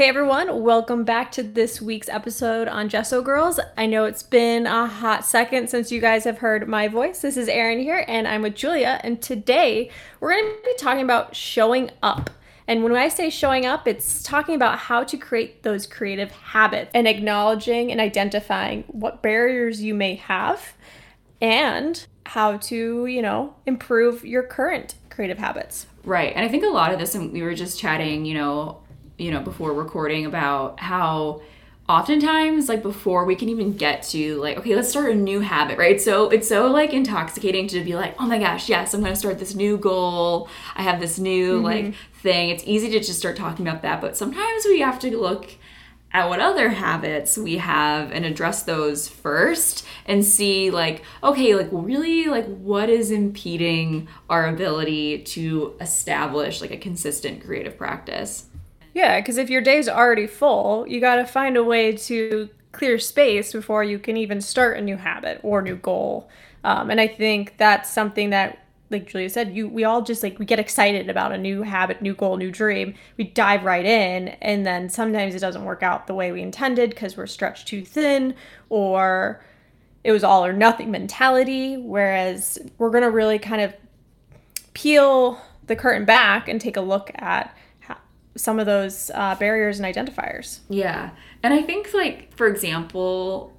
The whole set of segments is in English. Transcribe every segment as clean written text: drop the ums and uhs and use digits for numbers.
Hey everyone, welcome back to this week's episode on Gesso Girls. I know it's been a hot second since you guys have heard my voice. This is Erin here and I'm with Julia, and today we're going to be talking about showing up. And when I say showing up, it's talking about how to create those creative habits and acknowledging and identifying what barriers you may have and how to, improve your current creative habits. Right. And I think a lot of this, and we were just chatting, you know, before recording about how oftentimes, like, before we can even get to, like, okay, let's start a new habit, right? So it's so, like, intoxicating to be like, oh my gosh, yes, I'm going to start this new goal. I have this new, like, thing. It's easy to just start talking about that. But sometimes we have to look at what other habits we have and address those first and see, like, okay, like, really, like, what is impeding our ability to establish, like, a consistent creative practice? Yeah, because if your day's already full, you got to find a way to clear space before you can even start a new habit or new goal. And I think that's something that, like Julia said, we all just, like, we get excited about a new habit, new goal, new dream. We dive right in, and then sometimes it doesn't work out the way we intended because we're stretched too thin, or it was all or nothing mentality. Whereas we're going to really kind of peel the curtain back and take a look at some of those barriers and identifiers. Yeah. And I think, like, for example,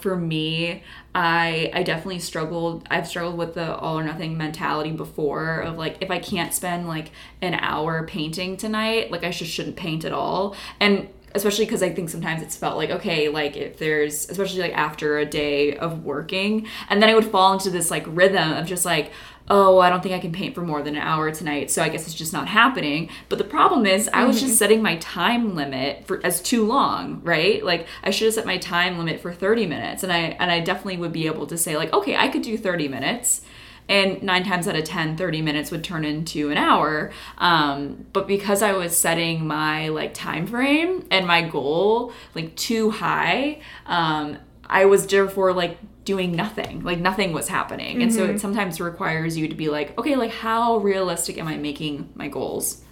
for me, I definitely struggled. I've struggled with the all or nothing mentality before of, like, if I can't spend, like, an hour painting tonight, like, I just shouldn't paint at all. And especially because I think sometimes it's felt like, okay, like, if there's, especially, like, after a day of working, and then I would fall into this, like, rhythm of just, like, oh, I don't think I can paint for more than an hour tonight, so I guess it's just not happening. But the problem is I was just setting my time limit as too long, right? Like, I should have set my time limit for 30 minutes, and I definitely would be able to say, like, okay, I could do 30 minutes. And 9 times out of 10, 30 minutes would turn into an hour. But because I was setting my, like, time frame and my goal, like, too high, I was therefore, like, doing nothing. Like, nothing was happening. And so it sometimes requires you to be like, okay, like, how realistic am I making my goals?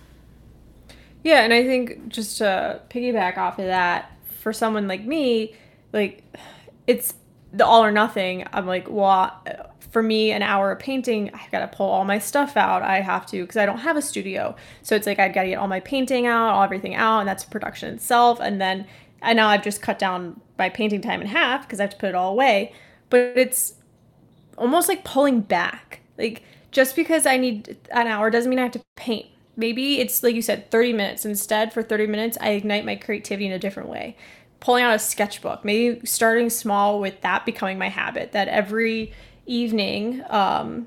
Yeah, and I think just to piggyback off of that, for someone like me, like, it's the all or nothing. I'm like, well, for me, an hour of painting, I've got to pull all my stuff out. I have to, because I don't have a studio. So it's like, I've got to get all my painting out, all everything out, and that's production itself. And now I've just cut down my painting time in half because I have to put it all away. But it's almost like pulling back. Like, just because I need an hour doesn't mean I have to paint. Maybe it's, like you said, 30 minutes. Instead, for 30 minutes, I ignite my creativity in a different way. Pulling out a sketchbook, maybe starting small with that becoming my habit, that every evening, and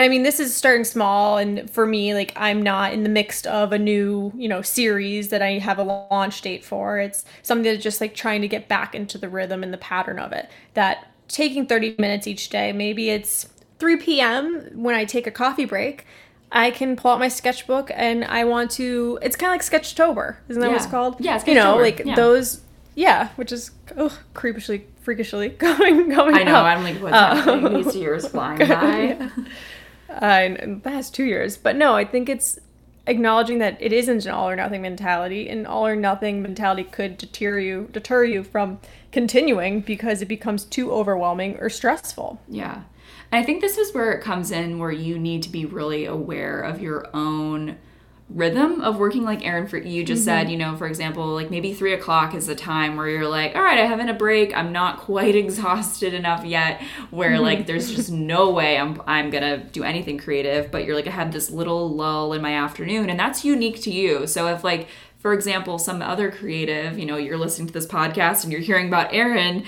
I mean, this is starting small, and for me, like, I'm not in the midst of a new, series that I have a launch date for. It's something that's just, like, trying to get back into the rhythm and the pattern of it, that taking 30 minutes each day. Maybe it's 3 p.m. when I take a coffee break, I can pull out my sketchbook, and I want to, it's kind of like Sketchtober. Isn't that what it's called? Yeah, Sketchtober. Those, which is freakishly going up. I know, I'm like, what's happening? These years flying by. And the past 2 years. But no, I think it's acknowledging that it isn't an all or nothing mentality. An all or nothing mentality could deter you from continuing because it becomes too overwhelming or stressful. Yeah. And I think this is where it comes in, where you need to be really aware of your own rhythm of working, like Erin, for you just said, for example, like, maybe 3 o'clock is the time where you're like, all right, I have a break. I'm not quite exhausted enough yet, where like, there's just no way I'm gonna do anything creative. But you're like, I have this little lull in my afternoon, and that's unique to you. So if, like, for example, some other creative, you're listening to this podcast and you're hearing about Erin,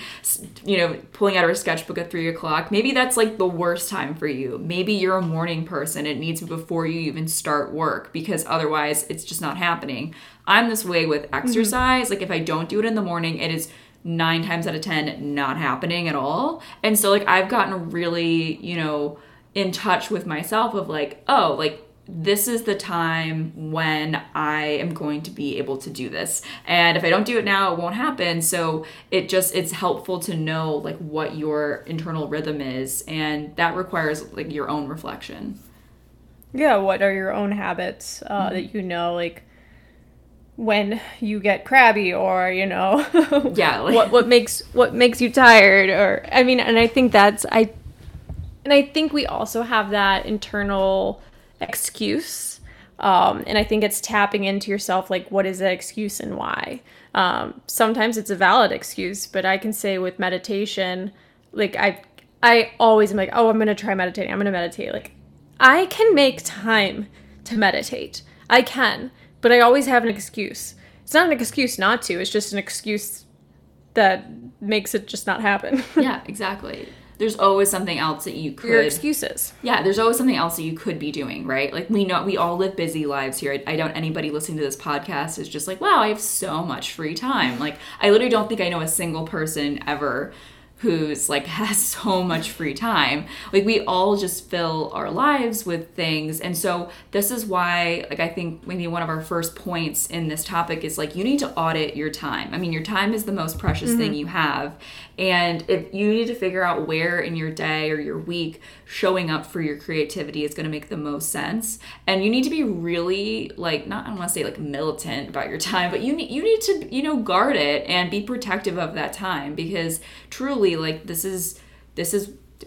pulling out her sketchbook at 3 o'clock. Maybe that's, like, the worst time for you. Maybe you're a morning person. It needs to be before you even start work, because otherwise it's just not happening. I'm this way with exercise. Like, if I don't do it in the morning, it is 9 times out of 10 not happening at all. And so, like, I've gotten really, in touch with myself of, like, oh, like, this is the time when I am going to be able to do this. And if I don't do it now, it won't happen. So it's helpful to know, like, what your internal rhythm is. And that requires, like, your own reflection. Yeah. What are your own habits that, like, when you get crabby or, you know, yeah, like, what makes you tired, or I mean, and I think that's I think we also have that internal excuse, and I think it's tapping into yourself, like, what is that excuse and why? Sometimes it's a valid excuse, but I can say with meditation, like I always am like, oh, I'm going to try meditating. I'm going to meditate. Like, I can make time to meditate. I can, but I always have an excuse. It's not an excuse not to. It's just an excuse that makes it just not happen. Yeah, exactly. There's always something else that you could... Your excuses. Yeah, there's always something else that you could be doing, right? Like, we know we all live busy lives here. I doubt anybody listening to this podcast is just like, wow, I have so much free time. Like, I literally don't think I know a single person ever who's like has so much free time. Like, we all just fill our lives with things. And so this is why, like, I think maybe one of our first points in this topic is, like, you need to audit your time. I mean, your time is the most precious thing you have. And if you need to figure out where in your day or your week showing up for your creativity is going to make the most sense. And you need to be really, like, not, I don't want to say like militant about your time, but you need to, you know, guard it and be protective of that time, because truly, like, this is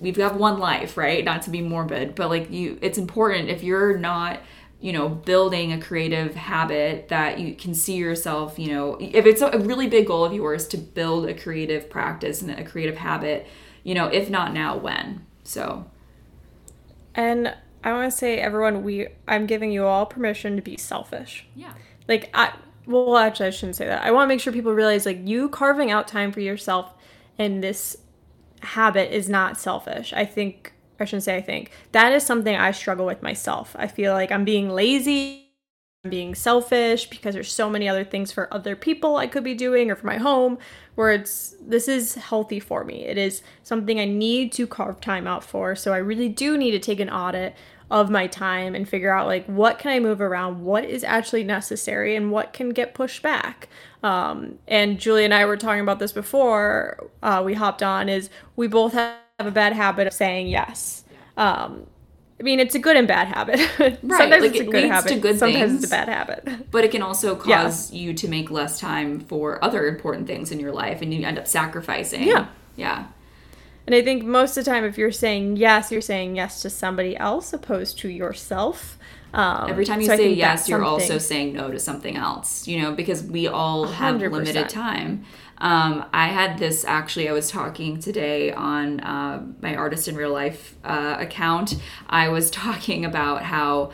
we've got one life, right? Not to be morbid, but like, it's important, if you're not, you know, building a creative habit that you can see yourself, you know, if it's a really big goal of yours to build a creative practice and a creative habit, you know, if not now, when? So. And I want to say, everyone, I'm giving you all permission to be selfish. Yeah. Like, well, actually, I shouldn't say that. I want to make sure people realize, like, you carving out time for yourself in this habit is not selfish. I think that is something I struggle with myself. I feel like I'm being lazy, I'm being selfish, because there's so many other things for other people I could be doing, or for my home, where this is healthy for me. It is something I need to carve time out for. So I really do need to take an audit of my time and figure out, like, what can I move around? What is actually necessary and what can get pushed back? And Julie and I were talking about this before we hopped on, is we both have a bad habit of saying yes. I mean, it's a good and bad habit. Right. Sometimes, like, it's a good habit. Sometimes it's a bad habit. But it can also cause you to make less time for other important things in your life, and you end up sacrificing. Yeah. Yeah. And I think most of the time, if you're saying yes to somebody else opposed to yourself. Every time you say yes, you're also saying no to something else, you know, because we all have 100%. Limited time. I had this, actually, I was talking today on my Artist in Real Life account. I was talking about how,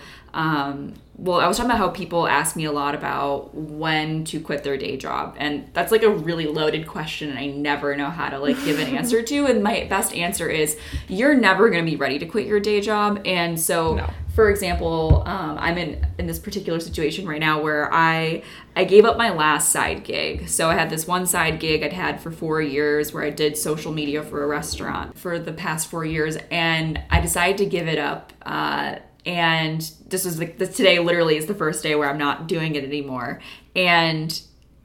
people ask me a lot about when to quit their day job. And that's like a really loaded question, and I never know how to, like, give an answer to. And my best answer is, you're never going to be ready to quit your day job. And so... No. For example, I'm in this particular situation right now where I gave up my last side gig. So I had this one side gig I'd had for 4 years where I did social media for a restaurant for the past 4 years, and I decided to give it up. And this was today literally is the first day where I'm not doing it anymore. And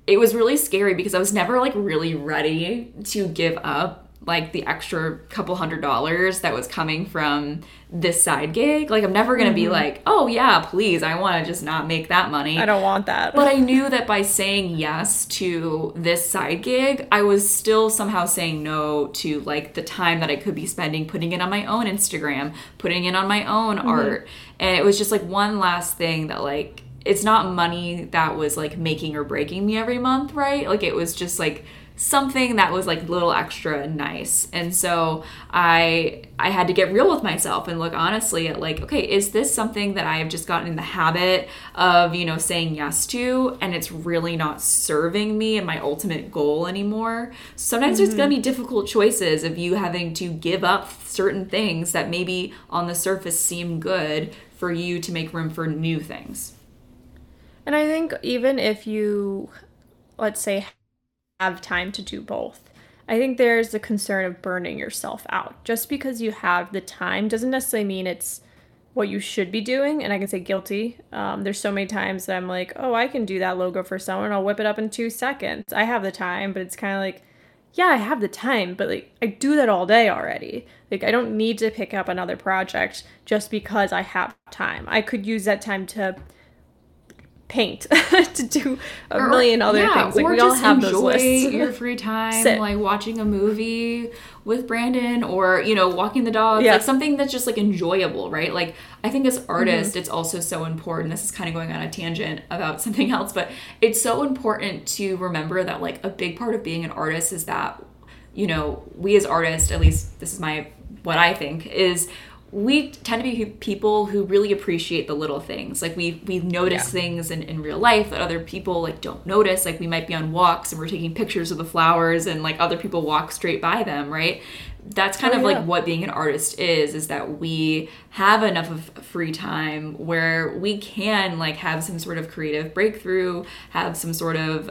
it was really scary because I was never, like, really ready to give up, like, the extra couple $100 that was coming from this side gig. Like, I'm never going to be like, oh yeah, please, I want to just not make that money. I don't want that. But I knew that by saying yes to this side gig, I was still somehow saying no to, like, the time that I could be spending putting it on my own Instagram, putting it on my own art. And it was just, like, one last thing that, like, it's not money that was, like, making or breaking me every month, right? Like, it was just, like, something that was, like, little extra nice. And so I had to get real with myself and look honestly at, like, okay, is this something that I have just gotten in the habit of, you know, saying yes to, and it's really not serving me and my ultimate goal anymore? Sometimes there's going to be difficult choices of you having to give up certain things that maybe on the surface seem good for you to make room for new things. And I think even if you, let's say, have time to do both, I think there's the concern of burning yourself out. Just because you have the time doesn't necessarily mean it's what you should be doing. And I can say guilty. There's so many times that I'm like, oh, I can do that logo for someone. I'll whip it up in 2 seconds. I have the time. But it's kind of like, yeah, I have the time, but, like, I do that all day already. Like, I don't need to pick up another project just because I have time. I could use that time to paint, to do a million other things. Like, we all have those lists. Or just enjoy your free time, like watching a movie with Brandon, or, you know, walking the dog. Yes. Like something that's just like enjoyable, right? Like, I think as artists, mm-hmm. it's also so important. This is kind of going on a tangent about something else, but it's so important to remember that like a big part of being an artist is that, you know, we as artists, at least this is what I think is, we tend to be people who really appreciate the little things. Like, we notice things in real life that other people, like, don't notice. Like, we might be on walks and we're taking pictures of the flowers and, like, other people walk straight by them, right? That's kind of, like, what being an artist is that we have enough of free time where we can, like, have some sort of creative breakthrough, have some sort of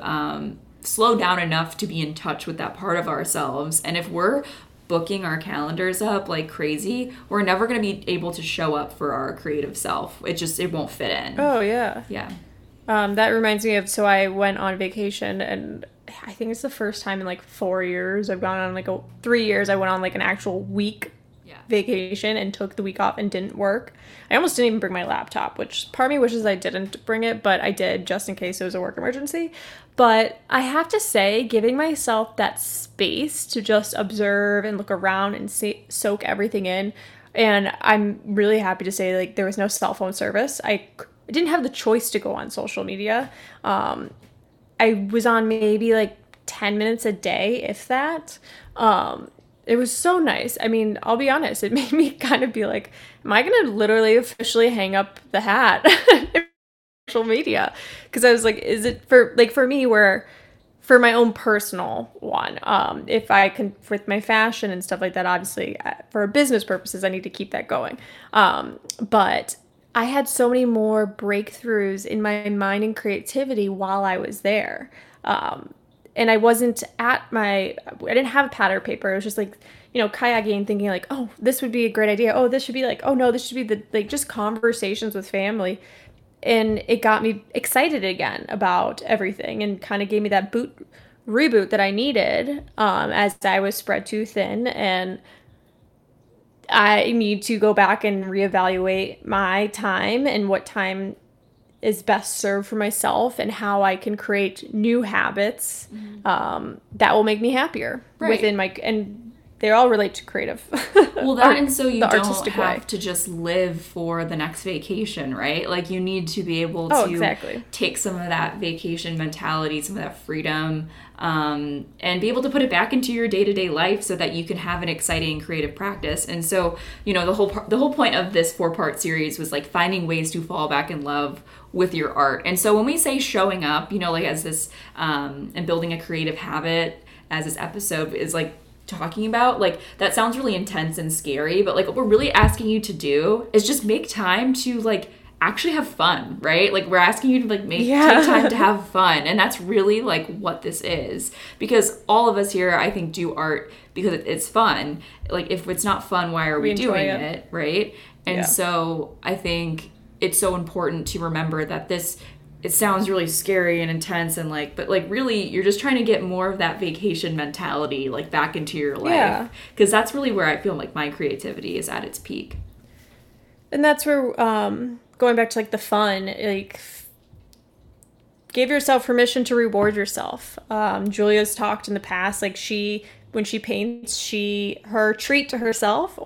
slow down enough to be in touch with that part of ourselves. And if we're booking our calendars up like crazy, we're never going to be able to show up for our creative self. It won't fit in. Oh, yeah. Yeah. That reminds me of, so I went on vacation, and I think it's the first time in like 4 years I've gone on 3 years I went on like an actual week vacation and took the week off and didn't work. I almost didn't even bring my laptop, which part of me wishes I didn't bring it, but I did just in case it was a work emergency. But I have to say, giving myself that space to just observe and look around and soak everything in, and I'm really happy to say, like, there was no cell phone service. I didn't have the choice to go on social media. I was on maybe like 10 minutes a day, if that. It was so nice. I mean, I'll be honest, it made me kind of be like, am I going to literally officially hang up the hat in social media? Because I was like, is it for me, where for my own personal one, if I can, with my fashion and stuff like that, obviously for business purposes, I need to keep that going. But I had so many more breakthroughs in my mind and creativity while I was there. And I wasn't I didn't have a pad or paper. It was just like, you know, kayaking, thinking like, oh, this would be a great idea. Oh, this should be like, oh no, this should be just conversations with family. And it got me excited again about everything and kind of gave me that reboot that I needed, as I was spread too thin. And I need to go back and reevaluate my time and what time is best served for myself and how I can create new habits that will make me happier within my, and they all relate to creative. Well, that art, and so you don't have to just live for the next vacation, right? Like, you need to be able to take some of that vacation mentality, some of that freedom, and be able to put it back into your day-to-day life so that you can have an exciting creative practice. And so, you know, the whole point of this 4-part series was like finding ways to fall back in love with your art. And so when we say showing up, you know, like as this, and building a creative habit, as this episode is like talking about, like, that sounds really intense and scary, but like what we're really asking you to do is just make time to like actually have fun, right? Like, we're asking you to like take time to have fun, and that's really like what this is, because all of us here, I think, do art because it's fun. Like, if it's not fun, why are we doing it, right? And so I think it's so important to remember that it sounds really scary and intense and like, but like really you're just trying to get more of that vacation mentality like back into your life. Yeah. Cause that's really where I feel like my creativity is at its peak. And that's where, going back to like the fun, like give yourself permission to reward yourself. Julia's talked in the past, like when she paints, her treat to herself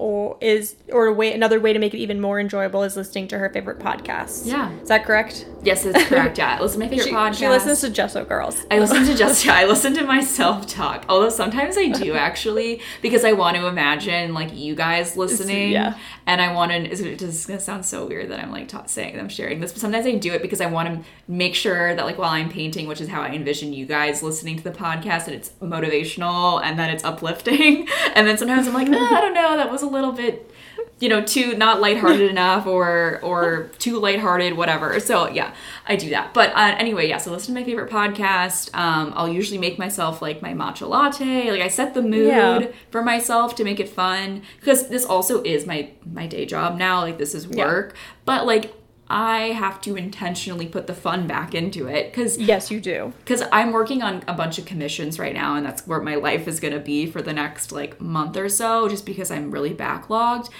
another way to make it even more enjoyable is listening to her favorite podcasts. Yeah. Is that correct? Yes, it's correct. Yeah. I listen to my favorite podcast. She listens to Gesso Girls. I listen to myself talk. Although sometimes I do actually, because I want to imagine like you guys listening. Yeah. And I want to, this is going to sound so weird that I'm like saying I'm sharing this, but sometimes I do it because I want to make sure that like while I'm painting, which is how I envision you guys listening to the podcast, and it's motivational and that it's uplifting. And then sometimes I'm like, I don't know, that was a little bit, you know, too not lighthearted enough or too lighthearted, whatever. So yeah, I do that. But anyway, yeah, so listen to my favorite podcast. I'll usually make myself like my matcha latte. Like, I set the mood for myself to make it fun, because this also is my day job now. Like, this is work, but like I have to intentionally put the fun back into it. Yes, you do. Because I'm working on a bunch of commissions right now, and that's where my life is going to be for the next, like, month or so, just because I'm really backlogged.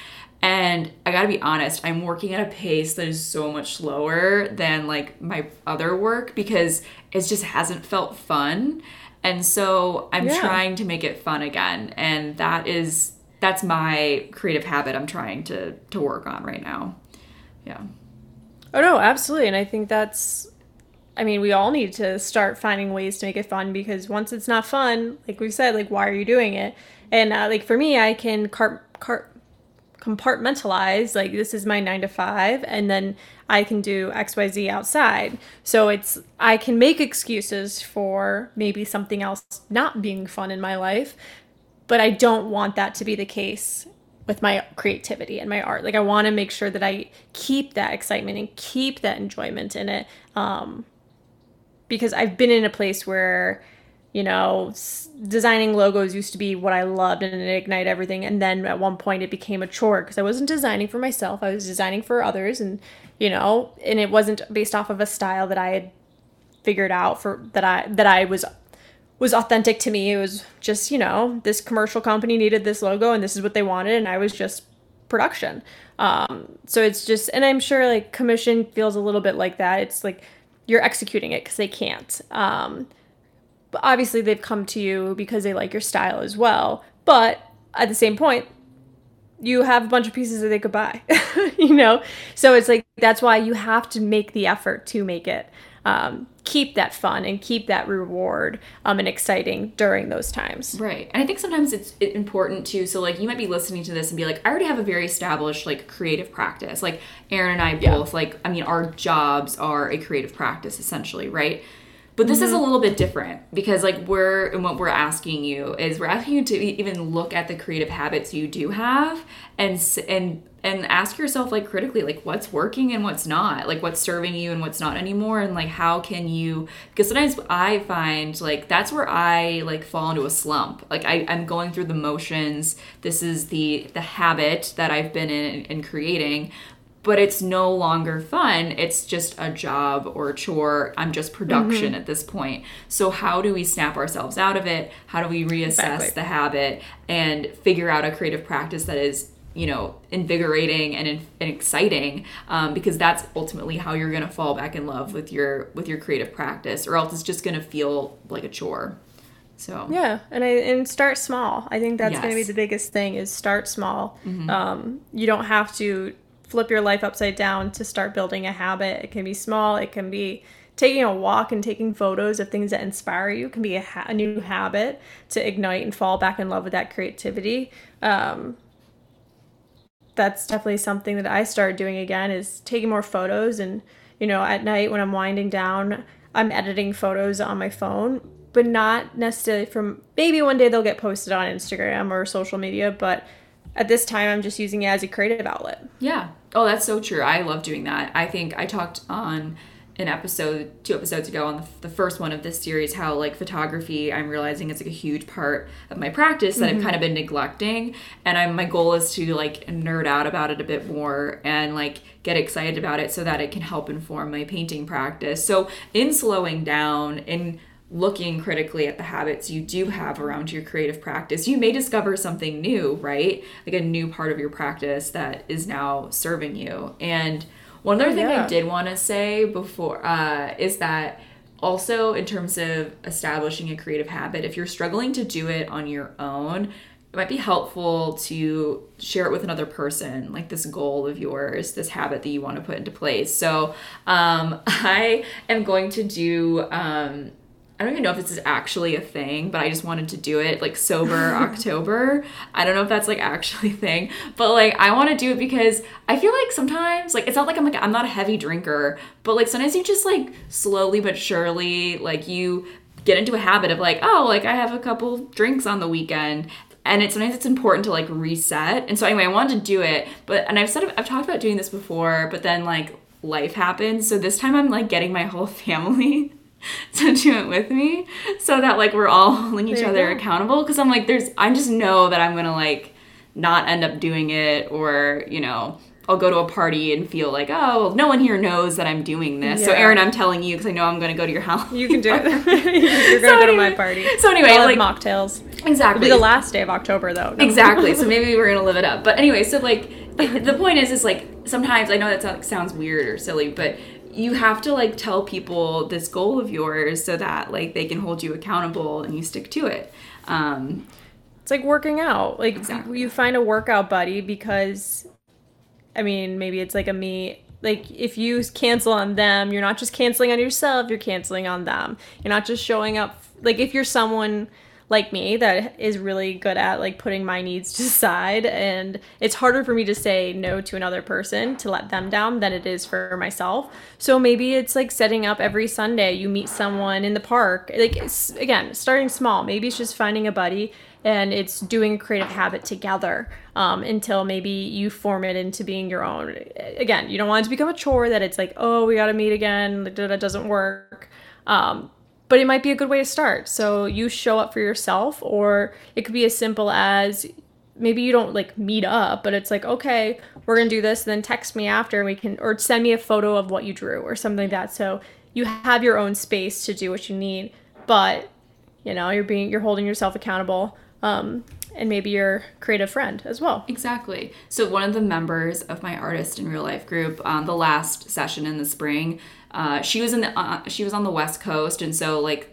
And I gotta be honest, I'm working at a pace that is so much slower than like my other work because it just hasn't felt fun. And so I'm trying to make it fun again. And that's my creative habit I'm trying to work on right now. Yeah. Oh, no, absolutely. And I think we all need to start finding ways to make it fun, because once it's not fun, like we said, like, why are you doing it? And for me, I can compartmentalize, like, this is my 9 to 5, and then I can do XYZ outside. So I can make excuses for maybe something else not being fun in my life, but I don't want that to be the case with my creativity and my art. Like, I want to make sure that I keep that excitement and keep that enjoyment in it. Because I've been in a place where, you know, designing logos used to be what I loved and it ignited everything. And then at one point it became a chore because I wasn't designing for myself. I was designing for others, and, you know, and it wasn't based off of a style that I had figured out that was authentic to me. It was just, you know, this commercial company needed this logo and this is what they wanted, and I was just production. So it's just, and I'm sure like commission feels a little bit like that. It's like you're executing it because they can't. But obviously they've come to you because they like your style as well. But at the same point, you have a bunch of pieces that they could buy, you know? So it's like, that's why you have to make the effort to make it. Keep that fun and keep that reward and exciting during those times. Right. And I think sometimes it's important too. So like, you might be listening to this and be like, I already have a very established like creative practice. Like Erin and I both, like, I mean, our jobs are a creative practice essentially, right? But this is a little bit different because like what we're asking you to even look at the creative habits you do have and ask yourself like critically, like what's working and what's not, like what's serving you and what's not anymore. And like, how can you, because sometimes I find like, that's where I like fall into a slump. Like I'm going through the motions. This is the habit that I've been in and creating, but it's no longer fun. It's just a job or a chore. I'm just production at this point. So how do we snap ourselves out of it? How do we reassess the habit and figure out a creative practice that is, you know, invigorating and exciting? Because that's ultimately how you're going to fall back in love with your creative practice, or else it's just going to feel like a chore. So yeah, and start small. I think that's going to be the biggest thing, is start small. You don't have to flip your life upside down to start building a habit. It can be small. It can be taking a walk and taking photos of things that inspire you. It can be a new habit to ignite and fall back in love with that creativity. That's definitely something that I started doing again, is taking more photos. And, you know, at night when I'm winding down, I'm editing photos on my phone, but not necessarily from, maybe one day they'll get posted on Instagram or social media, but at this time, I'm just using it as a creative outlet. Yeah. Oh, that's so true. I love doing that. I think I talked on an episode, 2 episodes ago, on the first one of this series, how like photography, I'm realizing it's like a huge part of my practice that I've kind of been neglecting. And my goal is to like nerd out about it a bit more and like get excited about it so that it can help inform my painting practice. So in slowing down, in looking critically at the habits you do have around your creative practice, you may discover something new, right? Like a new part of your practice that is now serving you. And one other thing I did want to say before is that also in terms of establishing a creative habit, if you're struggling to do it on your own, it might be helpful to share it with another person, like this goal of yours, this habit that you want to put into place. So I am going to do... I don't even know if this is actually a thing, but I just wanted to do it, like Sober October. I don't know if that's like actually a thing, but like I want to do it because I feel like sometimes, like, it's not like I'm not a heavy drinker, but like sometimes you just like slowly but surely, like you get into a habit of like, oh, like I have a couple drinks on the weekend. And sometimes it's important to like reset. And so anyway, I wanted to do it, and I've talked about doing this before, but then like life happens. So this time I'm like getting my whole family to do it with me, so that like we're all holding each other accountable, because I'm like, I just know that I'm gonna like not end up doing it, or, you know, I'll go to a party and feel like, oh, no one here knows that I'm doing this. So Erin, I'm telling you, because I know I'm gonna go to your house. You can do it. You're gonna go to my party. So anyway, I'll like mocktails. Exactly. It'll be the last day of October though. No. Exactly. So maybe we're gonna live it up. But anyway, so like But the point is like, sometimes, I know that sounds weird or silly, but you have to like tell people this goal of yours so that like they can hold you accountable and you stick to it. It's like working out. Like exactly. You find a workout buddy because, I mean, maybe it's like a me. Like if you cancel on them, you're not just canceling on yourself, you're canceling on them. You're not just showing up. Like if you're someone like me that is really good at like putting my needs to the side, and it's harder for me to say no to another person, to let them down, than it is for myself. So maybe it's like setting up every Sunday you meet someone in the park. Like it's, again, starting small. Maybe it's just finding a buddy and it's doing a creative habit together until maybe you form it into being your own. Again, you don't want it to become a chore that it's like, oh, we got to meet again, that doesn't work. But it might be a good way to start. So you show up for yourself, or it could be as simple as maybe you don't like meet up, but it's like, okay, we're going to do this, and then text me after and we can, or send me a photo of what you drew or something like that. So you have your own space to do what you need, but you know, you're holding yourself accountable. And maybe your creative friend as well. Exactly. So one of the members of my Artist in Real Life group, the last session in the spring, she was on the West Coast, and so like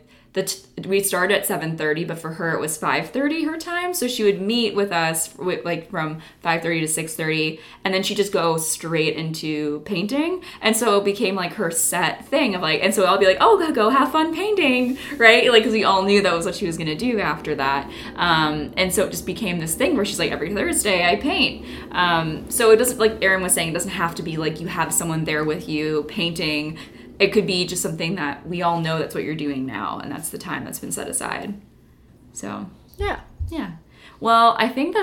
we started at 7:30, but for her it was 5:30 her time. So she would meet with us like from 5:30 to 6:30, and then she just go straight into painting. And so it became like her set thing of like, and so I'll be like, oh, go have fun painting, right? Like, because we all knew that was what she was gonna do after that. And so it just became this thing where she's like, every Thursday I paint. So it doesn't, like Erin was saying, it doesn't have to be like you have someone there with you painting. It could be just something that we all know that's what you're doing now, and that's the time that's been set aside. So yeah. Well, I think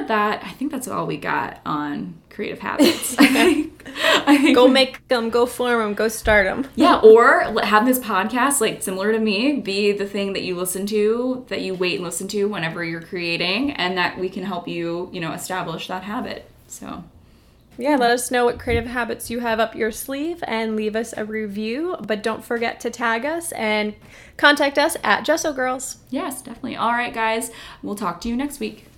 that's all we got on creative habits. I think go make them, go form them, go start them. Yeah, or have this podcast, like similar to me, be the thing that you listen to, that you wait and listen to whenever you're creating, and that we can help you, you know, establish that habit. So. Yeah, let us know what creative habits you have up your sleeve and leave us a review. But don't forget to tag us and contact us at Gesso Girls. Yes, definitely. All right, guys. We'll talk to you next week.